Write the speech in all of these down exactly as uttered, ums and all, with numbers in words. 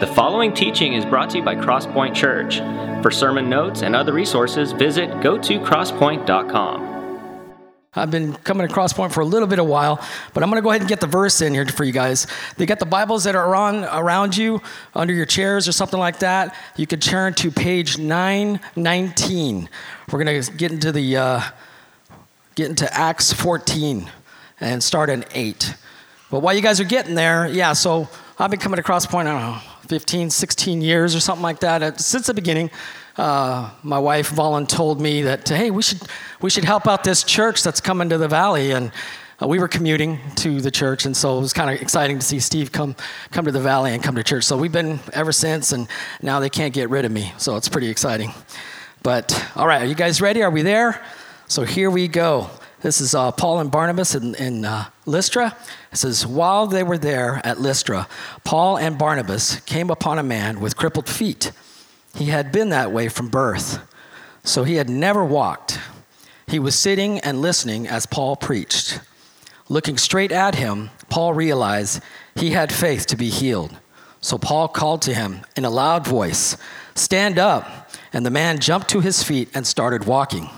The following teaching is brought to you by Crosspoint Church. For sermon notes and other resources, visit go to crosspoint dot com. I've been coming to Crosspoint for a little bit of a while, but I'm going to go ahead and get the verse in here for you guys. They got the Bibles that are around, around you, under your chairs or something like that. You can turn to page nine nineteen. We're going to get into the uh, get into Acts fourteen and start in eight. But while you guys are getting there, yeah, so I've been coming to Crosspoint, I don't know, fifteen, sixteen years or something like that. Since the beginning, uh, my wife, Valen, told me that, hey, we should we should help out this church that's coming to the valley. And uh, we were commuting to the church, and so it was kind of exciting to see Steve come, come to the valley and come to church. So we've been ever since, and now they can't get rid of me. So it's pretty exciting. But, all right, are you guys ready? Are we there? So here we go. This is uh, Paul and Barnabas in, in uh, Lystra. It says, while they were there at Lystra, Paul and Barnabas came upon a man with crippled feet. He had been that way from birth, so he had never walked. He was sitting and listening as Paul preached. Looking straight at him, Paul realized he had faith to be healed. So Paul called to him in a loud voice, "Stand up!" And the man jumped to his feet and started walking.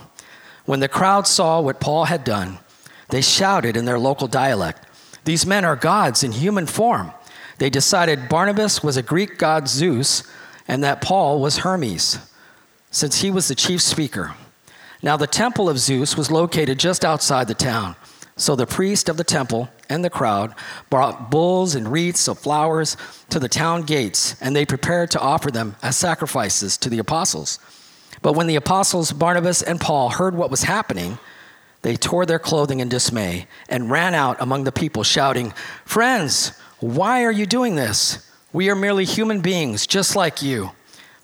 When the crowd saw what Paul had done, they shouted in their local dialect, "These men are gods in human form." They decided Barnabas was a Greek god Zeus and that Paul was Hermes, since he was the chief speaker. Now the temple of Zeus was located just outside the town. So the priest of the temple and the crowd brought bulls and wreaths of flowers to the town gates, and they prepared to offer them as sacrifices to the apostles. But when the apostles Barnabas and Paul heard what was happening, they tore their clothing in dismay and ran out among the people shouting, "Friends, why are you doing this? We are merely human beings just like you.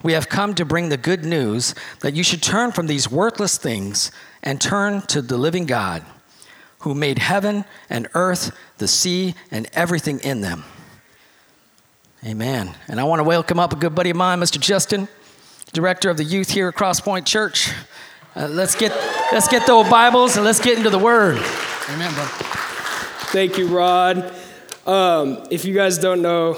We have come to bring the good news that you should turn from these worthless things and turn to the living God who made heaven and earth, the sea, and everything in them." Amen. And I want to welcome up a good buddy of mine, Mister Justin, director of the youth here at Crosspoint Church. Uh, let's get let's get those Bibles and let's get into the Word. Amen, bro. Thank you, Rod. Um, if you guys don't know,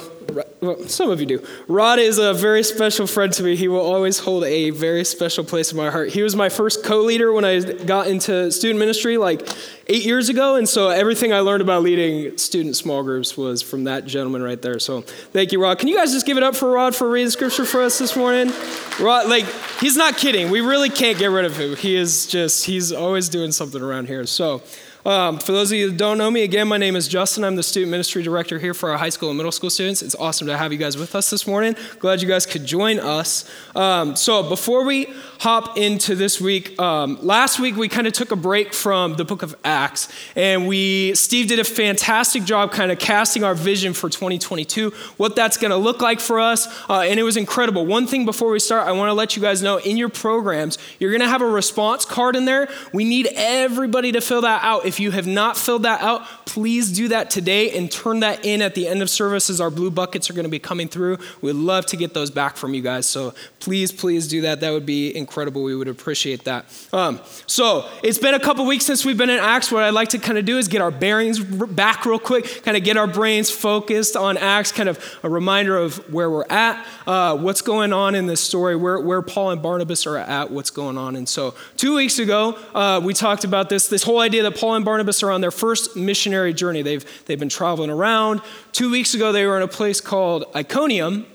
well, some of you do, Rod is a very special friend to me. He will always hold a very special place in my heart. He was my first co-leader when I got into student ministry like eight years ago, and so everything I learned about leading student small groups was from that gentleman right there. So thank you, Rod. Can you guys just give it up for Rod for reading scripture for us this morning? Rod, like, he's not kidding. We really can't get rid of him. He is just, he's always doing something around here. So Um, for those of you that don't know me, again, my name is Justin. I'm the student ministry director here for our high school and middle school students. It's awesome to have you guys with us this morning. Glad you guys could join us. Um, so before we hop into this week, um, last week we kind of took a break from the book of Acts, and we Steve did a fantastic job kind of casting our vision for twenty twenty-two, what that's going to look like for us, uh, and it was incredible. One thing before we start, I want to let you guys know, in your programs, you're going to have a response card in there. We need everybody to fill that out. If If you have not filled that out, please do that today and turn that in at the end of services. Our blue buckets are going to be coming through. We'd love to get those back from you guys. So please, please do that. That would be incredible. We would appreciate that. Um, so it's been a couple weeks since we've been in Acts. What I'd like to kind of do is get our bearings back real quick, kind of get our brains focused on Acts, kind of a reminder of where we're at, uh, what's going on in this story, where, where Paul and Barnabas are at, what's going on. And so two weeks ago, uh, we talked about this, this whole idea that Paul and Barnabas are on their first missionary journey. They've they've been traveling around. Two weeks ago, they were in a place called Iconium,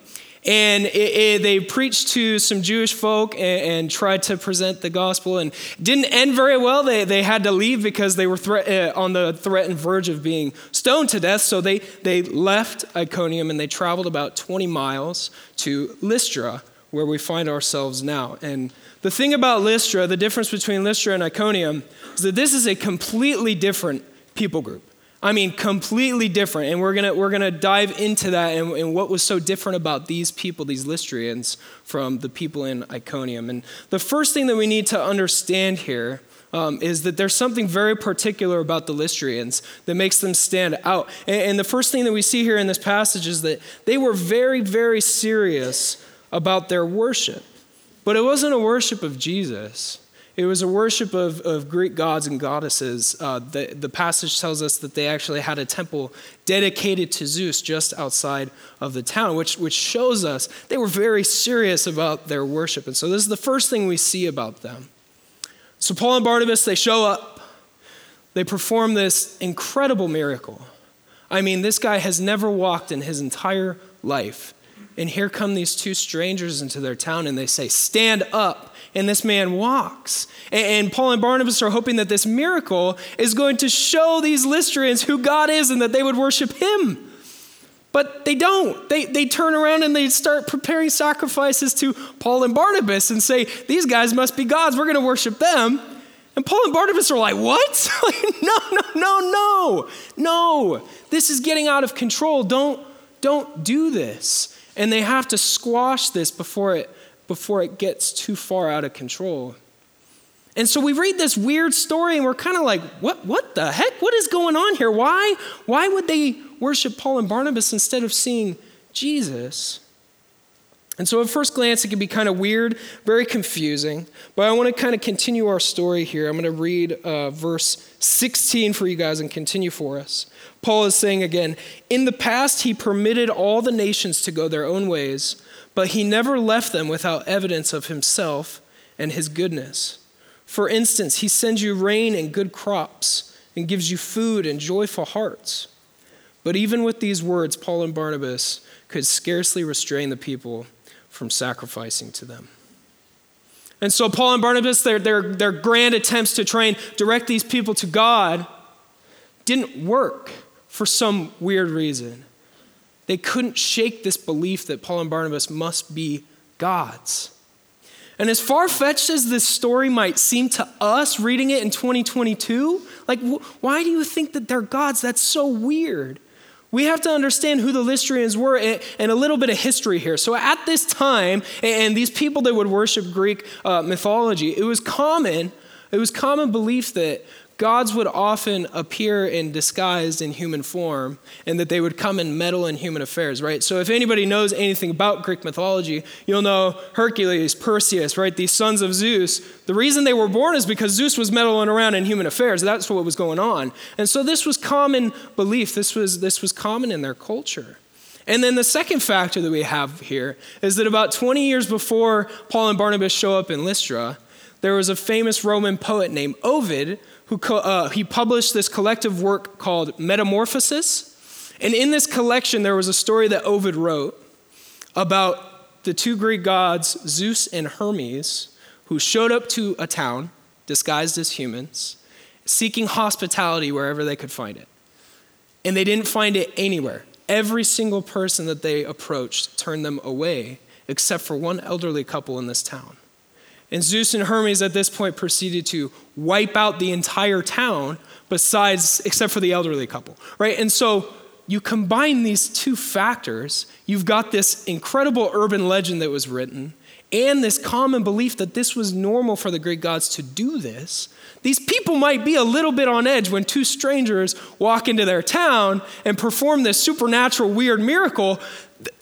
and it, it, they preached to some Jewish folk and, and tried to present the gospel, and didn't end very well. They they had to leave because they were thre- on the threatened verge of being stoned to death. So they they left Iconium and they traveled about twenty miles to Lystra, where we find ourselves now. And the thing about Lystra, the difference between Lystra and Iconium, is that this is a completely different people group. I mean, completely different. And we're gonna we're gonna dive into that and, and what was so different about these people, these Lystrians, from the people in Iconium. And the first thing that we need to understand here Um, is that there's something very particular about the Lystrians that makes them stand out. And, and the first thing that we see here in this passage is that they were very, very serious about their worship. But it wasn't a worship of Jesus. It was a worship of, of Greek gods and goddesses. Uh, the, the passage tells us that they actually had a temple dedicated to Zeus just outside of the town, which, which shows us they were very serious about their worship. And so this is the first thing we see about them. So Paul and Barnabas, they show up. They perform this incredible miracle. I mean, this guy has never walked in his entire life. And here come these two strangers into their town, and they say, stand up. And this man walks. And, and Paul and Barnabas are hoping that this miracle is going to show these Lystrians who God is and that they would worship him. But they don't. They, they turn around and they start preparing sacrifices to Paul and Barnabas and say, these guys must be gods. We're going to worship them. And Paul and Barnabas are like, what? no, no, no, no, no. This is getting out of control. Don't, don't do this. And they have to squash this before it before it gets too far out of control. And so we read this weird story and we're kind of like, what what the heck? What is going on here? Why? Why would they worship Paul and Barnabas instead of seeing Jesus? And so at first glance, it can be kind of weird, very confusing. But I want to kind of continue our story here. I'm going to read uh, verse sixteen for you guys and continue for us. Paul is saying again, in the past, he permitted all the nations to go their own ways, but he never left them without evidence of himself and his goodness. For instance, he sends you rain and good crops and gives you food and joyful hearts. But even with these words, Paul and Barnabas could scarcely restrain the people from sacrificing to them. And so Paul and Barnabas, their, their, their grand attempts to try and direct these people to God didn't work for some weird reason. They couldn't shake this belief that Paul and Barnabas must be gods. And as far-fetched as this story might seem to us reading it in twenty twenty-two, like, wh- why do you think that they're gods? That's so weird. We have to understand who the Lystrians were and a little bit of history here. So at this time, and these people that would worship Greek uh, mythology, it was common, it was common belief that gods would often appear in disguised in human form and that they would come and meddle in human affairs, right? So if anybody knows anything about Greek mythology, you'll know Hercules, Perseus, right? These sons of Zeus. The reason they were born is because Zeus was meddling around in human affairs. That's what was going on. And so this was common belief. This was, this was common in their culture. And then the second factor that we have here is that about twenty years before Paul and Barnabas show up in Lystra, there was a famous Roman poet named Ovid who uh, he published this collective work called Metamorphosis. And in this collection, there was a story that Ovid wrote about the two Greek gods, Zeus and Hermes, who showed up to a town disguised as humans, seeking hospitality wherever they could find it. And they didn't find it anywhere. Every single person that they approached turned them away, except for one elderly couple in this town. And Zeus and Hermes at this point proceeded to wipe out the entire town besides, except for the elderly couple, right? And so you combine these two factors, you've got this incredible urban legend that was written and this common belief that this was normal for the Greek gods to do this. These people might be a little bit on edge when two strangers walk into their town and perform this supernatural weird miracle.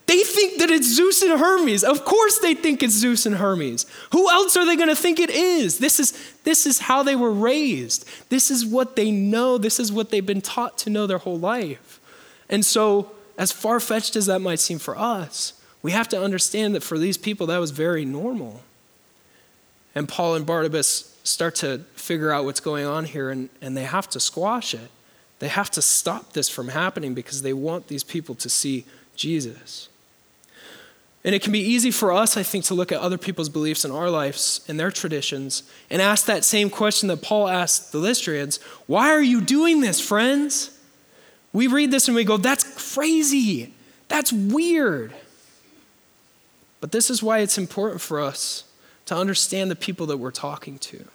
They think that it's Zeus and Hermes. Of course they think it's Zeus and Hermes. Who else are they going to think it is? This is this is how they were raised. This is what they know. This is what they've been taught to know their whole life. And so, as far-fetched as that might seem for us, we have to understand that for these people, that was very normal. And Paul and Barnabas start to figure out what's going on here, and, and they have to squash it. They have to stop this from happening because they want these people to see Jesus. And it can be easy for us, I think, to look at other people's beliefs in our lives and their traditions and ask that same question that Paul asked the Lystrians, why are you doing this, friends? We read this and we go, that's crazy. That's weird. But this is why it's important for us to understand the people that we're talking to.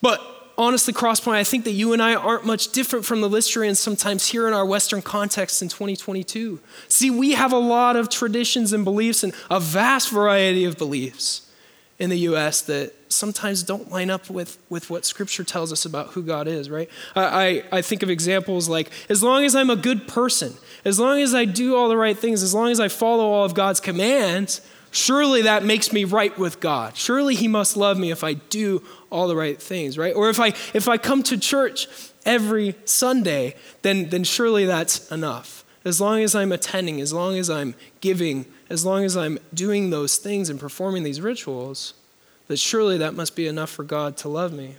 But honestly, Crosspoint, I think that you and I aren't much different from the Lystrians sometimes here in our Western context in twenty twenty-two. See, we have a lot of traditions and beliefs and a vast variety of beliefs in the U S that sometimes don't line up with, with what Scripture tells us about who God is, right? I, I, I think of examples like, as long as I'm a good person, as long as I do all the right things, as long as I follow all of God's commands, Surely that makes me right with God. Surely he must love me if I do all the right things, right? Or if I if I come to church every Sunday, then, then surely that's enough. As long as I'm attending, as long as I'm giving, as long as I'm doing those things and performing these rituals, that surely that must be enough for God to love me.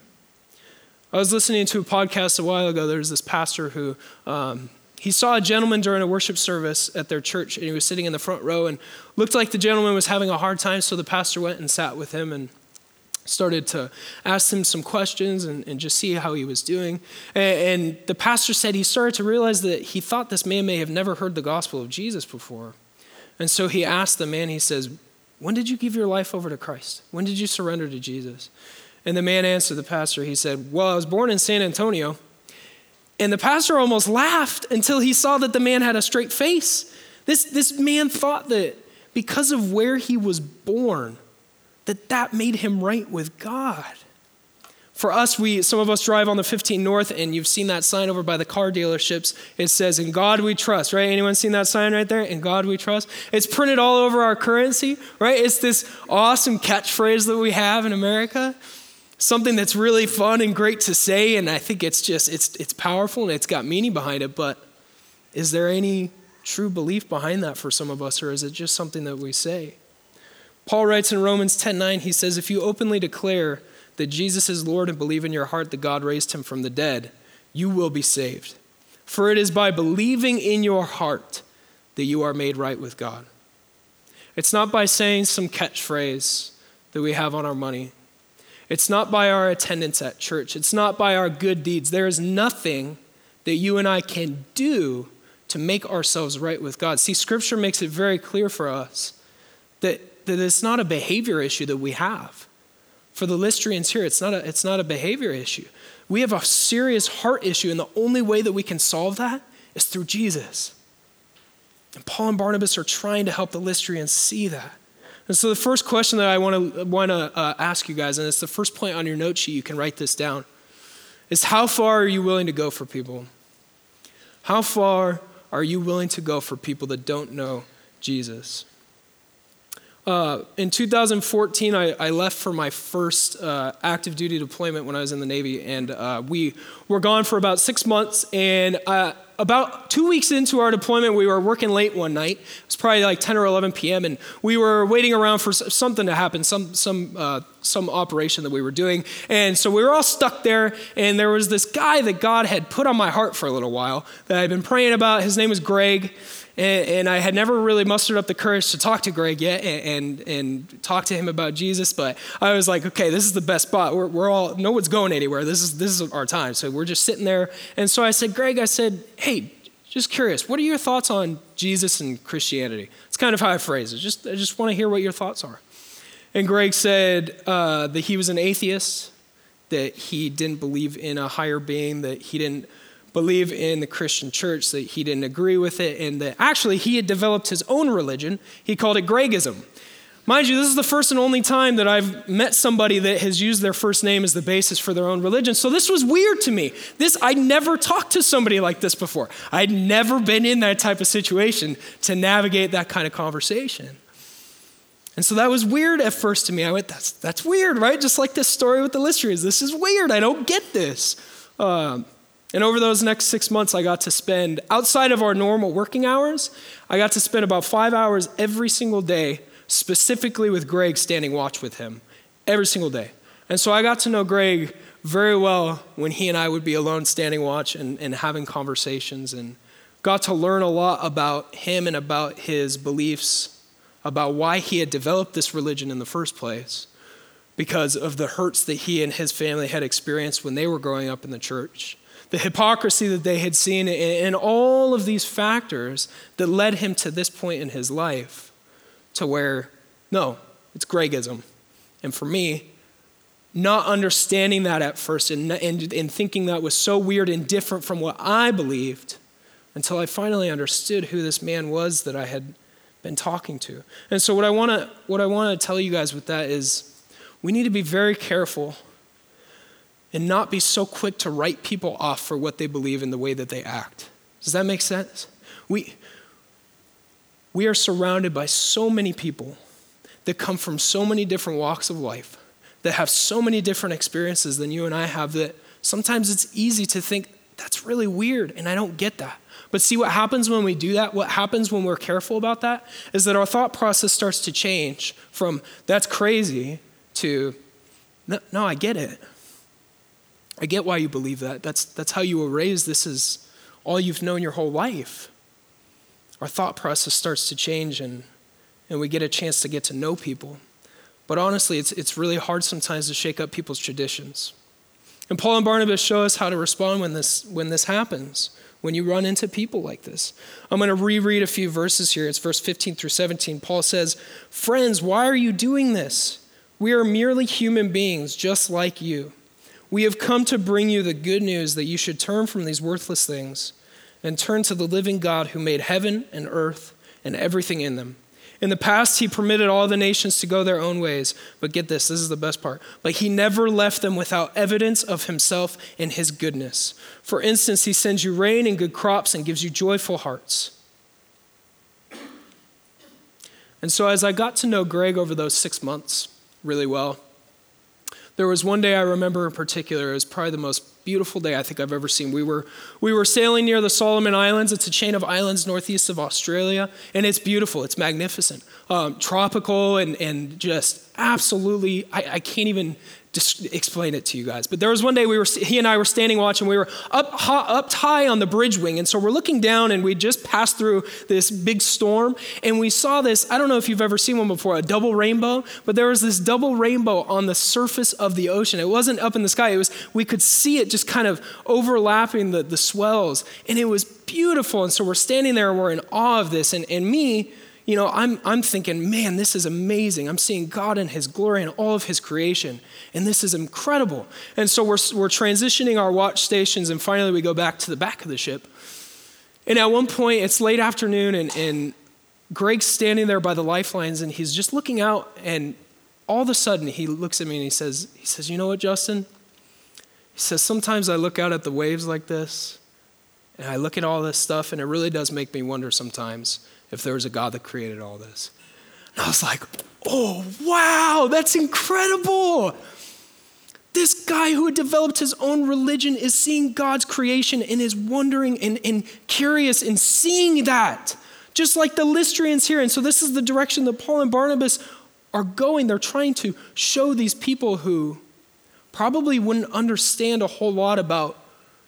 I was listening to a podcast a while ago. There was this pastor who, um, he saw a gentleman during a worship service at their church, and he was sitting in the front row and looked like the gentleman was having a hard time, so the pastor went and sat with him and started to ask him some questions and, and just see how he was doing. And, and the pastor said he started to realize that he thought this man may have never heard the gospel of Jesus before. And so he asked the man, he says, "When did you give your life over to Christ? When did you surrender to Jesus?" And the man answered the pastor, he said, "Well, I was born in San Antonio." And the pastor almost laughed until he saw that the man had a straight face. This, this man thought that because of where he was born, that that made him right with God. For us, we some of us drive on the fifteen North, and you've seen that sign over by the car dealerships. It says, "In God we trust," right? Anyone seen that sign right there? "In God we trust." It's printed all over our currency, right? It's this awesome catchphrase that we have in America. Something that's really fun and great to say, and I think it's just, it's it's powerful and it's got meaning behind it, but is there any true belief behind that for some of us, or is it just something that we say? Paul writes in Romans ten nine, he says, "If you openly declare that Jesus is Lord and believe in your heart that God raised him from the dead, you will be saved. For it is by believing in your heart that you are made right with God." It's not by saying some catchphrase that we have on our money. It's not by our attendance at church. It's not by our good deeds. There is nothing that you and I can do to make ourselves right with God. See, Scripture makes it very clear for us that, that it's not a behavior issue that we have. For the Lystrians here, it's not a, it's not a behavior issue. We have a serious heart issue, and the only way that we can solve that is through Jesus. And Paul and Barnabas are trying to help the Lystrians see that. And so the first question that I want to want to uh, ask you guys, and it's the first point on your note sheet, you can write this down, is how far are you willing to go for people? How far are you willing to go for people that don't know Jesus? Uh, in two thousand fourteen, I, I left for my first uh, active duty deployment when I was in the Navy, and uh, we were gone for about six months, and uh, about two weeks into our deployment, we were working late one night. It was probably like ten or eleven p.m., and we were waiting around for something to happen, some some uh, some operation that we were doing. And so we were all stuck there, and there was this guy that God had put on my heart for a little while that I'd been praying about. His name was Greg, and, and I had never really mustered up the courage to talk to Greg yet and, and and talk to him about Jesus. But I was like, okay, this is the best spot. We're, we're all, no one's going anywhere. This is, this is our time. So we're just sitting there. And so I said, Greg, I said, hey, just curious, what are your thoughts on Jesus and Christianity? It's kind of how I phrase it. Just, I just want to hear what your thoughts are. And Greg said uh, that he was an atheist, that he didn't believe in a higher being, that he didn't believe in the Christian church, that he didn't agree with it, and that actually he had developed his own religion. He called it Gregism. Mind you, this is the first and only time that I've met somebody that has used their first name as the basis for their own religion. So this was weird to me. This, I'd never talked to somebody like this before. I'd never been in that type of situation to navigate that kind of conversation. And so that was weird at first to me. I went, that's that's weird, right? Just like this story with the Lystrians. This is weird. I don't get this. Um, and over those next six months, I got to spend, outside of our normal working hours, I got to spend about five hours every single day specifically with Greg, standing watch with him every single day. And so I got to know Greg very well when he and I would be alone standing watch and, and having conversations, and got to learn a lot about him and about his beliefs, about why he had developed this religion in the first place, because of the hurts that he and his family had experienced when they were growing up in the church, the hypocrisy that they had seen, and, and all of these factors that led him to this point in his life, to where, no, it's Gregism. And for me, not understanding that at first and, and, and thinking that was so weird and different from what I believed, until I finally understood who this man was that I had been talking to. And so what I want to what I want to tell you guys with that is, we need to be very careful and not be so quick to write people off for what they believe and the way that they act. Does that make sense? We... We are surrounded by so many people that come from so many different walks of life, that have so many different experiences than you and I have, that sometimes it's easy to think, that's really weird and I don't get that. But see what happens when we do that, what happens when we're careful about that, is that our thought process starts to change from that's crazy to, no, no I get it. I get why you believe that. That's, that's how you were raised. This is all you've known your whole life. Our thought process starts to change and, and we get a chance to get to know people. But honestly, it's it's really hard sometimes to shake up people's traditions. And Paul and Barnabas show us how to respond when this when this happens, when you run into people like this. I'm going to reread a few verses here. It's verse fifteen through seventeen. Paul says, "Friends, why are you doing this? We are merely human beings just like you. We have come to bring you the good news that you should turn from these worthless things and turn to the living God who made heaven and earth and everything in them. In the past, he permitted all the nations to go their own ways. But get this, this is the best part. But he never left them without evidence of himself and his goodness. For instance, he sends you rain and good crops and gives you joyful hearts." And so as I got to know Greg over those six months really well, there was one day I remember in particular. It was probably the most beautiful day I think I've ever seen. We were we were sailing near the Solomon Islands. It's a chain of islands northeast of Australia, and it's beautiful. It's magnificent, um, tropical, and and just absolutely. I, I can't even dis- explain it to you guys. But there was one day we were he and I were standing watching. We were up high, up high on the bridge wing, and so we're looking down, and we just passed through this big storm, and we saw this. I don't know if you've ever seen one before, a double rainbow, but there was this double rainbow on the surface of the ocean. It wasn't up in the sky. It was we could see it just kind of overlapping the the swells, and it was beautiful. And so we're standing there, and we're in awe of this, and and me. You know, I'm I'm thinking, man, this is amazing. I'm seeing God in his glory and all of his creation. And this is incredible. And so we're we're transitioning our watch stations, and finally we go back to the back of the ship. And at one point, it's late afternoon, and, and Greg's standing there by the lifelines, and he's just looking out, and all of a sudden he looks at me and he says, he says, "You know what, Justin?" He says, "Sometimes I look out at the waves like this, and I look at all this stuff, and it really does make me wonder sometimes if there was a God that created all this." And I was like, oh, wow, that's incredible. This guy who had developed his own religion is seeing God's creation and is wondering and, and curious and seeing that, just like the Lystrians here. And so this is the direction that Paul and Barnabas are going. They're trying to show these people who probably wouldn't understand a whole lot about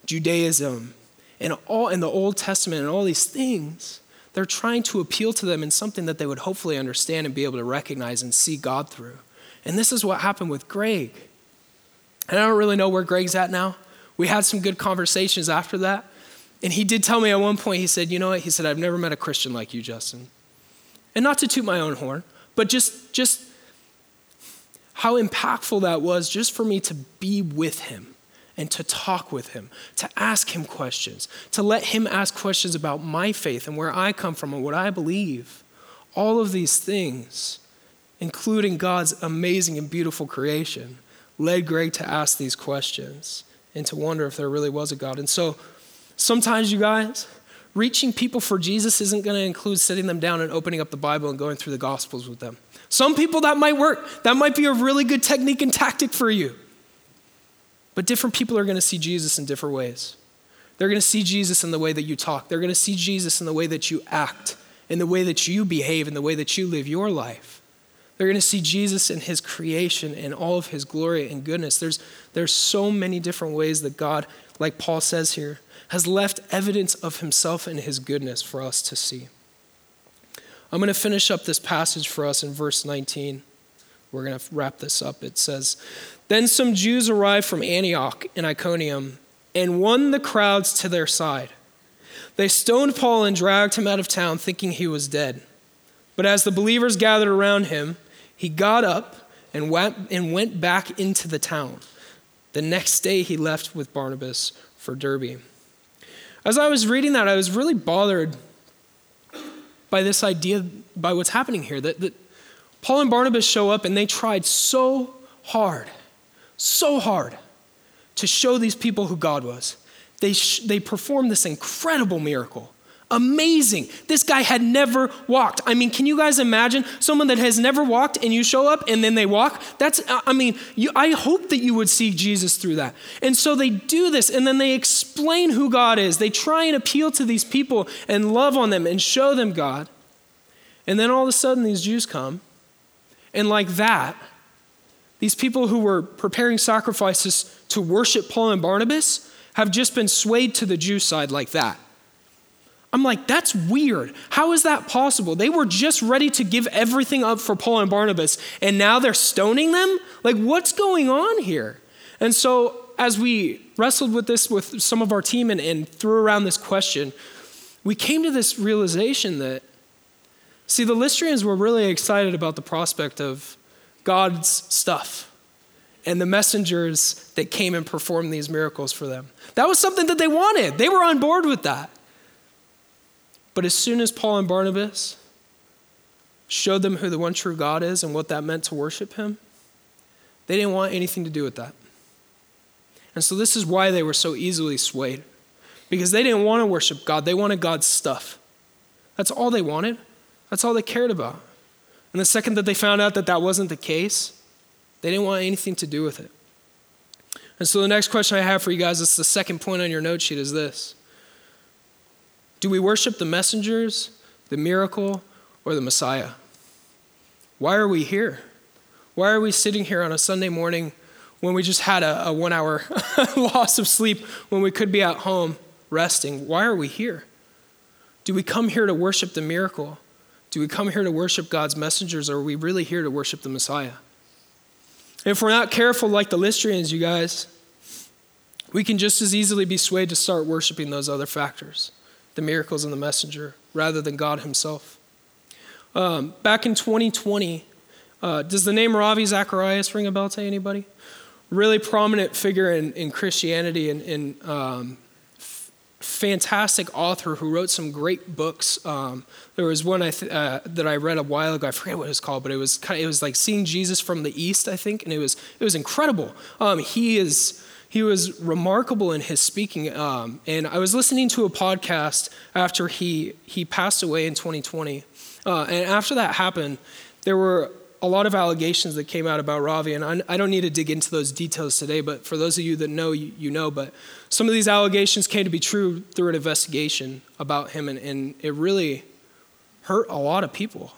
Judaism and all in the Old Testament and all these things. They're trying to appeal to them in something that they would hopefully understand and be able to recognize and see God through. And this is what happened with Greg. And I don't really know where Greg's at now. We had some good conversations after that. And he did tell me at one point, he said, "You know what?" He said, "I've never met a Christian like you, Justin." And not to toot my own horn, but just, just how impactful that was just for me to be with him. And to talk with him, to ask him questions, to let him ask questions about my faith and where I come from and what I believe. All of these things, including God's amazing and beautiful creation, led Greg to ask these questions and to wonder if there really was a God. And so sometimes, you guys, reaching people for Jesus isn't going to include sitting them down and opening up the Bible and going through the Gospels with them. Some people, that might work. That might be a really good technique and tactic for you. But different people are going to see Jesus in different ways. They're going to see Jesus in the way that you talk. They're going to see Jesus in the way that you act, in the way that you behave, in the way that you live your life. They're going to see Jesus in his creation and all of his glory and goodness. There's, there's so many different ways that God, like Paul says here, has left evidence of himself and his goodness for us to see. I'm going to finish up this passage for us in verse nineteen. We're going to wrap this up. It says, "Then some Jews arrived from Antioch and Iconium and won the crowds to their side. They stoned Paul and dragged him out of town, thinking he was dead. But as the believers gathered around him, he got up and went back into the town. The next day he left with Barnabas for Derbe." As I was reading that, I was really bothered by this idea, by what's happening here, that, that Paul and Barnabas show up and they tried so hard So hard to show these people who God was. They sh- they performed this incredible miracle. Amazing. This guy had never walked. I mean, can you guys imagine someone that has never walked and you show up and then they walk? That's, I mean, you, I hope that you would see Jesus through that. And so they do this and then they explain who God is. They try and appeal to these people and love on them and show them God. And then all of a sudden these Jews come and like that, these people who were preparing sacrifices to worship Paul and Barnabas have just been swayed to the Jew side like that. I'm like, that's weird. How is that possible? They were just ready to give everything up for Paul and Barnabas, and now they're stoning them? Like, what's going on here? And so as we wrestled with this with some of our team and, and threw around this question, we came to this realization that, see, the Lystrians were really excited about the prospect of God's stuff and the messengers that came and performed these miracles for them. That was something that they wanted. They were on board with that. But as soon as Paul and Barnabas showed them who the one true God is and what that meant to worship him, they didn't want anything to do with that. And so this is why they were so easily swayed, because they didn't want to worship God. They wanted God's stuff. That's all they wanted. That's all they cared about. And the second that they found out that that wasn't the case, they didn't want anything to do with it. And so the next question I have for you guys, it's the second point on your note sheet, is this. Do we worship the messengers, the miracle, or the Messiah? Why are we here? Why are we sitting here on a Sunday morning when we just had a, a one-hour loss of sleep, when we could be at home resting? Why are we here? Do we come here to worship the miracle? Do we come here to worship God's messengers, or are we really here to worship the Messiah? If we're not careful like the Lystrians, you guys, we can just as easily be swayed to start worshiping those other factors, the miracles and the messenger, rather than God himself. Um, back in twenty twenty, uh, does the name Ravi Zacharias ring a bell to anybody? Really prominent figure in, in Christianity and, and um, f- fantastic author who wrote some great books. Um, there was one I th- uh, that I read a while ago. I forget what it was called, but it was kind of, it was like Seeing Jesus from the East, I think, and it was it was incredible. Um, he is. He was remarkable in his speaking. Um, and I was listening to a podcast after he he passed away in twenty twenty. Uh, and after that happened, there were a lot of allegations that came out about Ravi. And I, I don't need to dig into those details today, but for those of you that know, you, you know. But some of these allegations came to be true through an investigation about him. And, and it really hurt a lot of people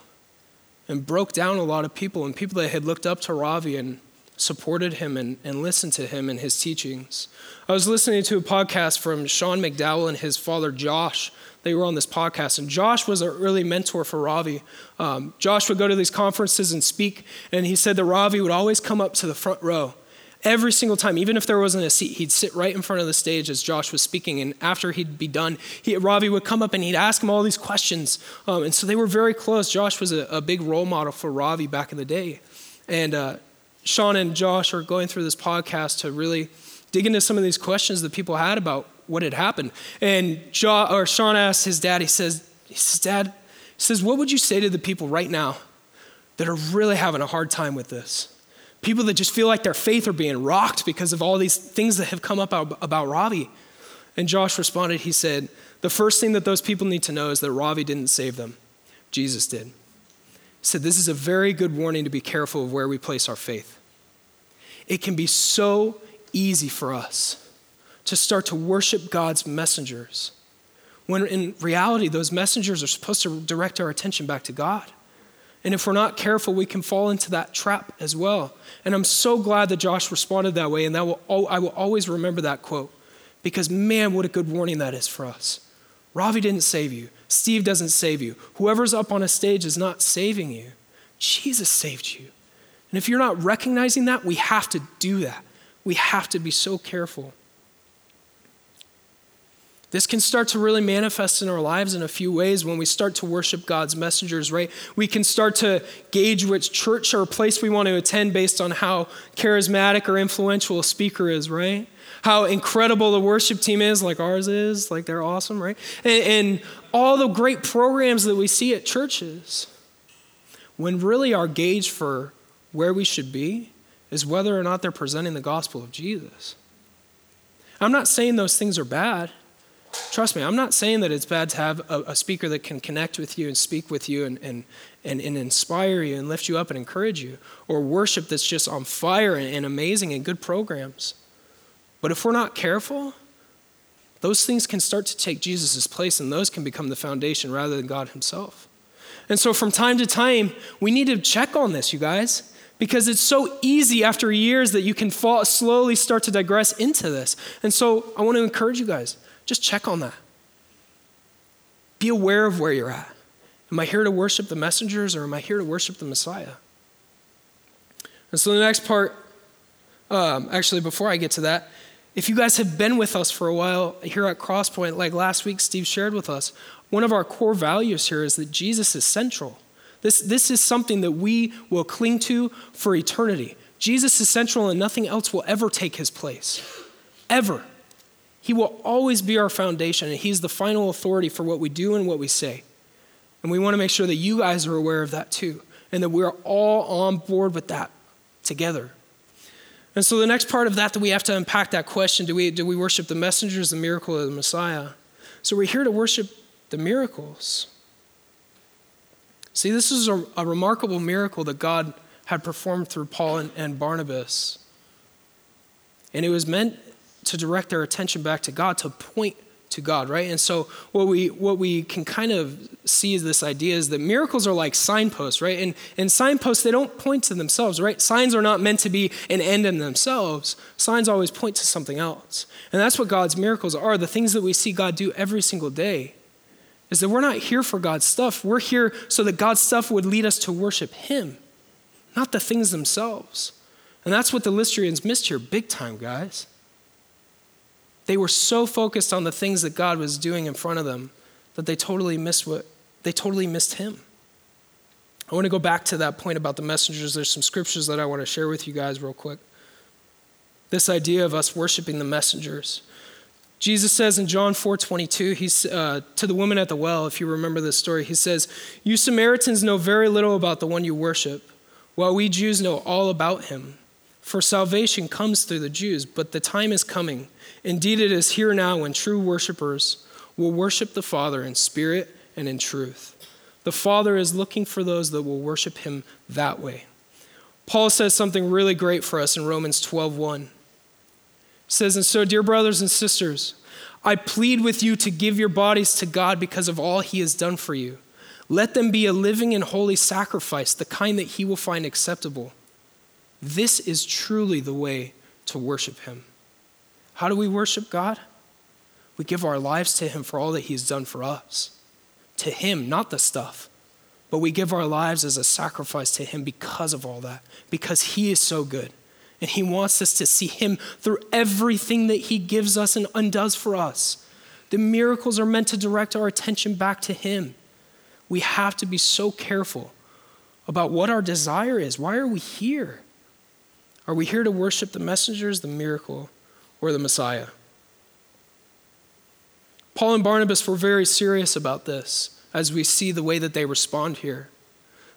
and broke down a lot of people and people that had looked up to Ravi and supported him and, and listened to him and his teachings. I was listening to a podcast from Sean McDowell and his father, Josh. They were on this podcast, and Josh was an early mentor for Ravi. Um, Josh would go to these conferences and speak, and he said that Ravi would always come up to the front row every single time. Even if there wasn't a seat, he'd sit right in front of the stage as Josh was speaking, and after he'd be done, he, Ravi would come up and he'd ask him all these questions. Um, and so they were very close. Josh was a, a big role model for Ravi back in the day. And uh, Sean and Josh are going through this podcast to really dig into some of these questions that people had about what had happened. And jo- or Sean asked his dad, he says, he says, Dad, he says, what would you say to the people right now that are really having a hard time with this? People that just feel like their faith are being rocked because of all these things that have come up about, about Ravi. And Josh responded, he said, the first thing that those people need to know is that Ravi didn't save them. Jesus did. He said, this is a very good warning to be careful of where we place our faith. It can be so easy for us to start to worship God's messengers when in reality, those messengers are supposed to direct our attention back to God. And if we're not careful, we can fall into that trap as well. And I'm so glad that Josh responded that way. And that will, I will always remember that quote, because man, what a good warning that is for us. Ravi didn't save you. Steve doesn't save you. Whoever's up on a stage is not saving you. Jesus saved you. And if you're not recognizing that, we have to do that. We have to be so careful. This can start to really manifest in our lives in a few ways when we start to worship God's messengers, right? We can start to gauge which church or place we want to attend based on how charismatic or influential a speaker is, right? How incredible the worship team is, like ours is, like they're awesome, right? And, and all the great programs that we see at churches, when really our gauge for where we should be is whether or not they're presenting the gospel of Jesus. I'm not saying those things are bad. Trust me, I'm not saying that it's bad to have a, a speaker that can connect with you and speak with you and, and, and, and inspire you and lift you up and encourage you, or worship that's just on fire and, and amazing and good programs. But if we're not careful, those things can start to take Jesus' place, and those can become the foundation rather than God himself. And so from time to time, we need to check on this, you guys, because it's so easy after years that you can fall, slowly start to digress into this. And so I want to encourage you guys, just check on that. Be aware of where you're at. Am I here to worship the messengers, or am I here to worship the Messiah? And so the next part, um, actually, before I get to that, if you guys have been with us for a while here at Crosspoint, like last week Steve shared with us, one of our core values here is that Jesus is central. This, this is something that we will cling to for eternity. Jesus is central, and nothing else will ever take his place, ever. He will always be our foundation, and he's the final authority for what we do and what we say. And we want to make sure that you guys are aware of that too, and that we're all on board with that together. And so the next part of that, that we have to unpack that question, do we do we worship the messengers, the miracle, or the Messiah? So we're here to worship the miracles. See, this is a, a remarkable miracle that God had performed through Paul and, and Barnabas. And it was meant to direct their attention back to God, to point to God, right? And so what we what we can kind of see is this idea is that miracles are like signposts, right? And, and signposts, they don't point to themselves, right? Signs are not meant to be an end in themselves. Signs always point to something else. And that's what God's miracles are. The things that we see God do every single day is that we're not here for God's stuff. We're here so that God's stuff would lead us to worship him, not the things themselves. And that's what the Lystrians missed here big time, guys. They were so focused on the things that God was doing in front of them that they totally missed what they totally missed him. I want to go back to that point about the messengers. There's some scriptures that I want to share with you guys real quick. This idea of us worshiping the messengers. Jesus says in John four twenty-two, he's uh, to the woman at the well, if you remember this story, he says, "You Samaritans know very little about the one you worship, while we Jews know all about him. For salvation comes through the Jews, but the time is coming. Indeed, it is here now when true worshipers will worship the Father in spirit and in truth. The Father is looking for those that will worship him that way." Paul says something really great for us in Romans twelve one. It says, "And so, dear brothers and sisters, I plead with you to give your bodies to God because of all he has done for you. Let them be a living and holy sacrifice, the kind that he will find acceptable. This is truly the way to worship him." How do we worship God? We give our lives to him for all that he's done for us. To him, not the stuff, but we give our lives as a sacrifice to him because of all that, because he is so good. And he wants us to see him through everything that he gives us and undoes for us. The miracles are meant to direct our attention back to him. We have to be so careful about what our desire is. Why are we here? Are we here to worship the messengers, the miracle, or the Messiah? Paul and Barnabas were very serious about this, as we see the way that they respond here.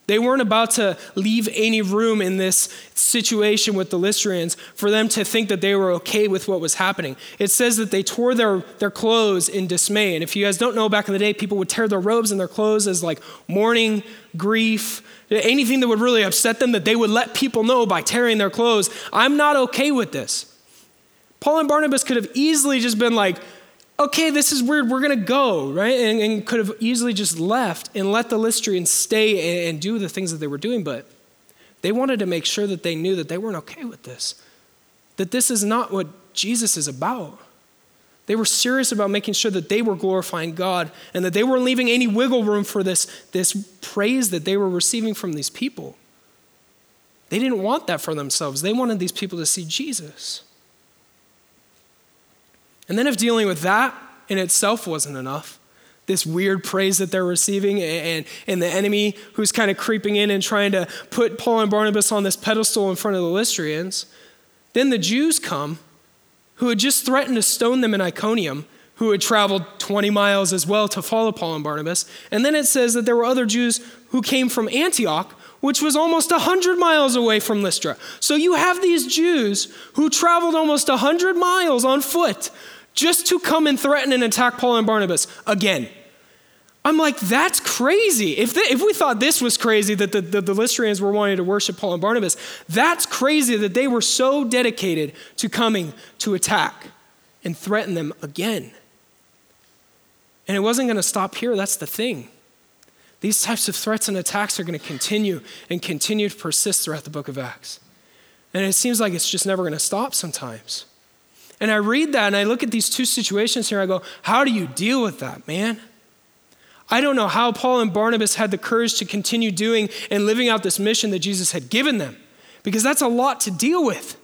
They weren't about to leave any room in this situation with the Lystrians for them to think that they were okay with what was happening. It says that they tore their, their clothes in dismay. And if you guys don't know, back in the day, people would tear their robes and their clothes as like mourning, grief, anything that would really upset them, that they would let people know by tearing their clothes. I'm not okay with this. Paul and Barnabas could have easily just been like, okay, this is weird, we're gonna go, right? And, and could have easily just left and let the Lystrians stay and, and do the things that they were doing, but they wanted to make sure that they knew that they weren't okay with this, that this is not what Jesus is about. They were serious about making sure that they were glorifying God and that they weren't leaving any wiggle room for this, this praise that they were receiving from these people. They didn't want that for themselves. They wanted these people to see Jesus. And then if dealing with that in itself wasn't enough, this weird praise that they're receiving and, and the enemy who's kind of creeping in and trying to put Paul and Barnabas on this pedestal in front of the Lystrians, then the Jews come who had just threatened to stone them in Iconium, who had traveled twenty miles as well to follow Paul and Barnabas. And then it says that there were other Jews who came from Antioch, which was almost one hundred miles away from Lystra. So you have these Jews who traveled almost one hundred miles on foot just to come and threaten and attack Paul and Barnabas again. I'm like, that's crazy. If the, if we thought this was crazy, that the, the, the Lystrians were wanting to worship Paul and Barnabas, that's crazy that they were so dedicated to coming to attack and threaten them again. And it wasn't going to stop here. That's the thing. These types of threats and attacks are going to continue and continue to persist throughout the book of Acts. And it seems like it's just never going to stop sometimes. And I read that and I look at these two situations here. I go, how do you deal with that, man? I don't know how Paul and Barnabas had the courage to continue doing and living out this mission that Jesus had given them, because that's a lot to deal with.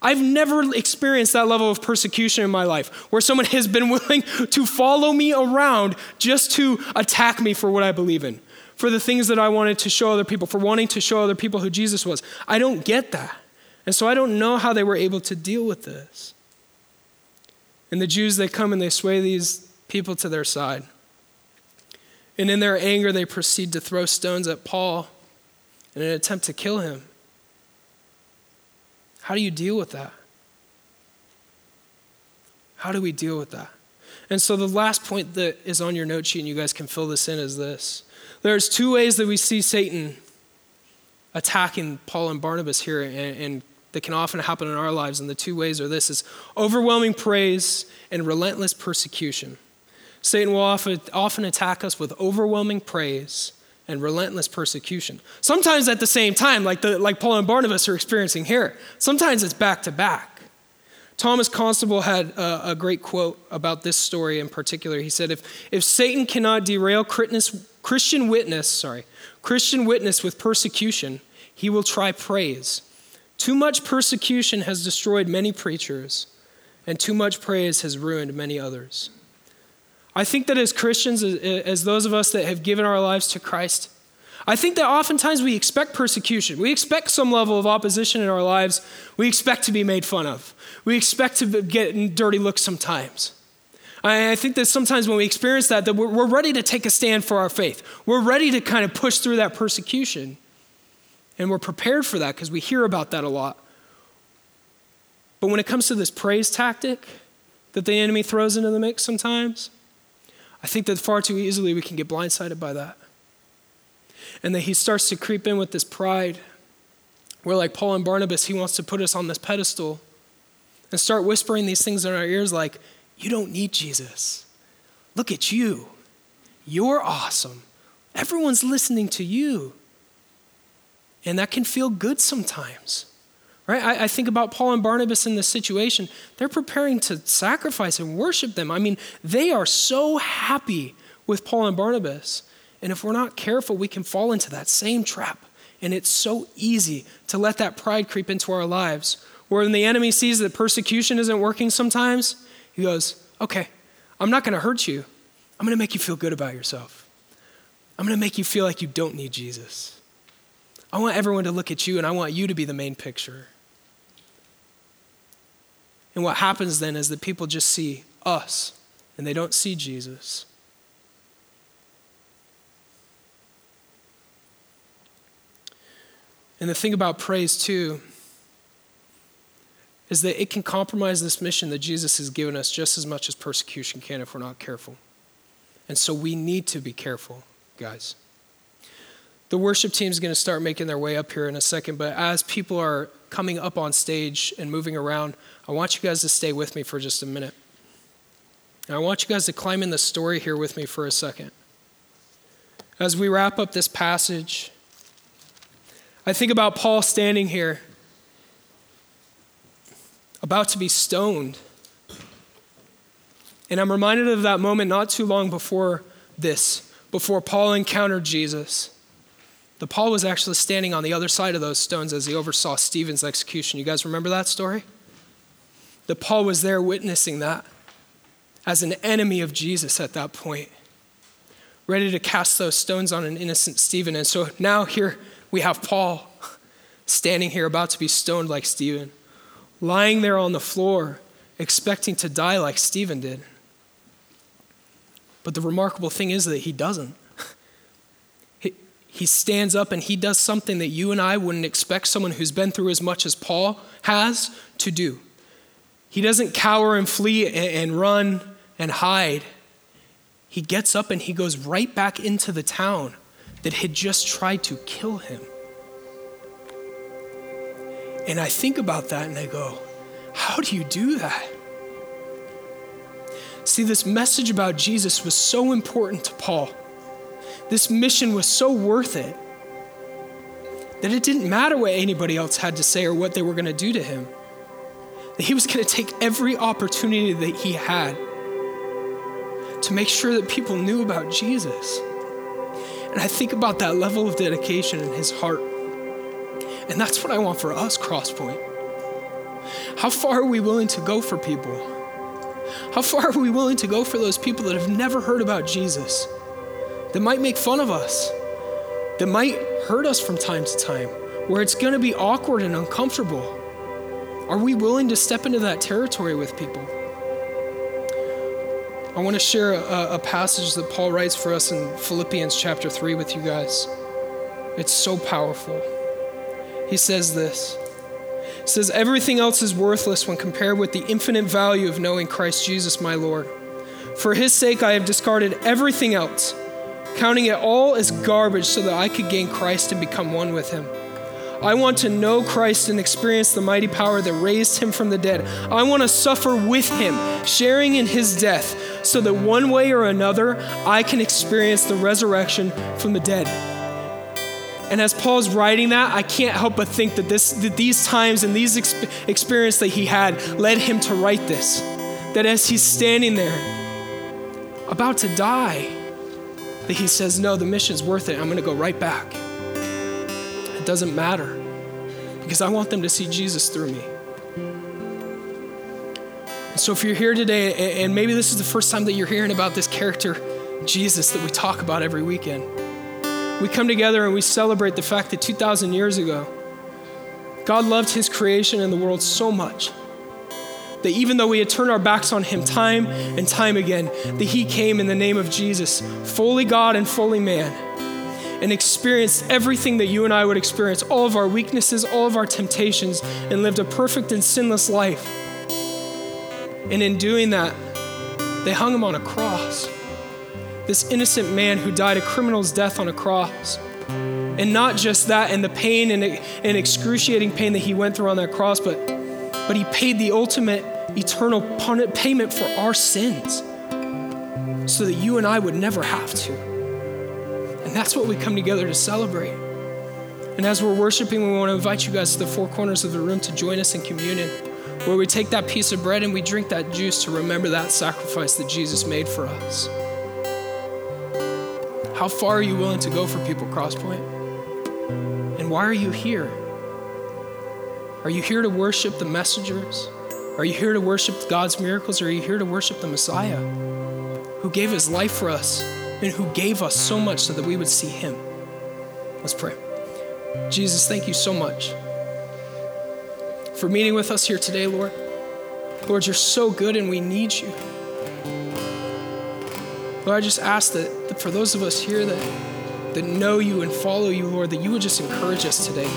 I've never experienced that level of persecution in my life where someone has been willing to follow me around just to attack me for what I believe in, for the things that I wanted to show other people, for wanting to show other people who Jesus was. I don't get that. And so I don't know how they were able to deal with this. And the Jews, they come and they sway these people to their side. And in their anger, they proceed to throw stones at Paul in an attempt to kill him. How do you deal with that? How do we deal with that? And so the last point that is on your note sheet, and you guys can fill this in, is this. There's two ways that we see Satan attacking Paul and Barnabas here, and, and that can often happen in our lives. And the two ways are this, is overwhelming praise and relentless persecution. Satan will often, often attack us with overwhelming praise and relentless persecution. Sometimes at the same time, like the, like Paul and Barnabas are experiencing here. Sometimes it's back to back. Thomas Constable had a, a great quote about this story in particular. He said, if, if Satan cannot derail Christian witness, sorry, Christian witness with persecution, he will try praise. Too much persecution has destroyed many preachers, and too much praise has ruined many others. I think that as Christians, as those of us that have given our lives to Christ, I think that oftentimes we expect persecution. We expect some level of opposition in our lives. We expect to be made fun of. We expect to get dirty looks sometimes. I think that sometimes when we experience that, that we're ready to take a stand for our faith. We're ready to kind of push through that persecution. And we're prepared for that because we hear about that a lot. But when it comes to this praise tactic that the enemy throws into the mix sometimes, I think that far too easily we can get blindsided by that. And that he starts to creep in with this pride where, like Paul and Barnabas, he wants to put us on this pedestal and start whispering these things in our ears like, you don't need Jesus. Look at you. You're awesome. Everyone's listening to you. And that can feel good sometimes, right? I, I think about Paul and Barnabas in this situation. They're preparing to sacrifice and worship them. I mean, they are so happy with Paul and Barnabas. And if we're not careful, we can fall into that same trap. And it's so easy to let that pride creep into our lives, where when the enemy sees that persecution isn't working sometimes, he goes, okay, I'm not going to hurt you. I'm going to make you feel good about yourself. I'm going to make you feel like you don't need Jesus. I want everyone to look at you, and I want you to be the main picture. And what happens then is that people just see us and they don't see Jesus. And the thing about praise too is that it can compromise this mission that Jesus has given us just as much as persecution can if we're not careful. And so we need to be careful, guys. The worship team is going to start making their way up here in a second, but as people are coming up on stage and moving around, I want you guys to stay with me for just a minute. And I want you guys to climb in the story here with me for a second. As we wrap up this passage, I think about Paul standing here, about to be stoned. And I'm reminded of that moment not too long before this, before Paul encountered Jesus. The Paul was actually standing on the other side of those stones as he oversaw Stephen's execution. You guys remember that story? The Paul was there witnessing that as an enemy of Jesus at that point, ready to cast those stones on an innocent Stephen. And so now here we have Paul standing here about to be stoned like Stephen, lying there on the floor, expecting to die like Stephen did. But the remarkable thing is that he doesn't. He stands up and he does something that you and I wouldn't expect someone who's been through as much as Paul has to do. He doesn't cower and flee and, and run and hide. He gets up and he goes right back into the town that had just tried to kill him. And I think about that and I go, how do you do that? See, this message about Jesus was so important to Paul. This mission was so worth it that it didn't matter what anybody else had to say or what they were going to do to him. That he was going to take every opportunity that he had to make sure that people knew about Jesus. And I think about that level of dedication in his heart. And that's what I want for us, Crosspoint. How far are we willing to go for people? How far are we willing to go for those people that have never heard about Jesus, that might make fun of us, that might hurt us from time to time, where it's going to be awkward and uncomfortable? Are we willing to step into that territory with people? I want to share a, a passage that Paul writes for us in Philippians chapter three with you guys. It's so powerful. He says this. He says, "Everything else is worthless when compared with the infinite value of knowing Christ Jesus, my Lord. For his sake, I have discarded everything else, counting it all as garbage so that I could gain Christ and become one with him. I want to know Christ and experience the mighty power that raised him from the dead. I want to suffer with him, sharing in his death, so that one way or another, I can experience the resurrection from the dead." And as Paul's writing that, I can't help but think that, this, that these times and these ex- experiences that he had led him to write this. That as he's standing there, about to die, that he says, no, the mission's worth it. I'm gonna go right back. It doesn't matter because I want them to see Jesus through me. And so if you're here today, and maybe this is the first time that you're hearing about this character, Jesus, that we talk about every weekend. We come together and we celebrate the fact that two thousand years ago, God loved his creation and the world so much that even though we had turned our backs on him time and time again, that he came in the name of Jesus, fully God and fully man, and experienced everything that you and I would experience, all of our weaknesses, all of our temptations, and lived a perfect and sinless life. And in doing that, they hung him on a cross. This innocent man who died a criminal's death on a cross. And not just that, and the pain and, and excruciating pain that he went through on that cross, but, but he paid the ultimate eternal payment for our sins so that you and I would never have to. And that's what we come together to celebrate. And as we're worshiping, we want to invite you guys to the four corners of the room to join us in communion, where we take that piece of bread and we drink that juice to remember that sacrifice that Jesus made for us. How far are you willing to go for people, Crosspoint? And why are you here? Are you here to worship the messengers? Are you here to worship God's miracles? Or are you here to worship the Messiah who gave his life for us and who gave us so much so that we would see him? Let's pray. Jesus, thank you so much for meeting with us here today, Lord. Lord, you're so good and we need you. Lord, I just ask that, that for those of us here that, that know you and follow you, Lord, that you would just encourage us today.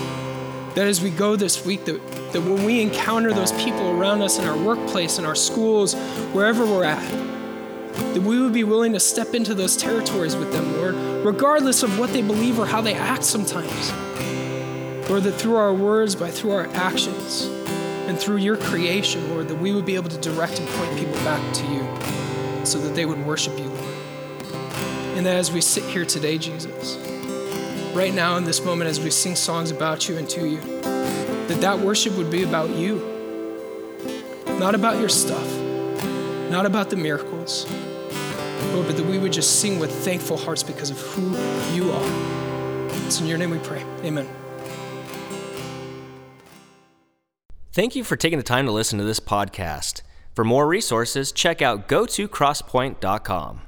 That as we go this week, that, that when we encounter those people around us in our workplace, in our schools, wherever we're at, that we would be willing to step into those territories with them, Lord, regardless of what they believe or how they act sometimes. Lord, that through our words, by through our actions, and through your creation, Lord, that we would be able to direct and point people back to you so that they would worship you, Lord. And that as we sit here today, Jesus, right now in this moment as we sing songs about you and to you, that that worship would be about you, not about your stuff, not about the miracles, Lord, but that we would just sing with thankful hearts because of who you are. It's in your name we pray. Amen. Thank you for taking the time to listen to this podcast. For more resources, check out go to crosspoint dot com.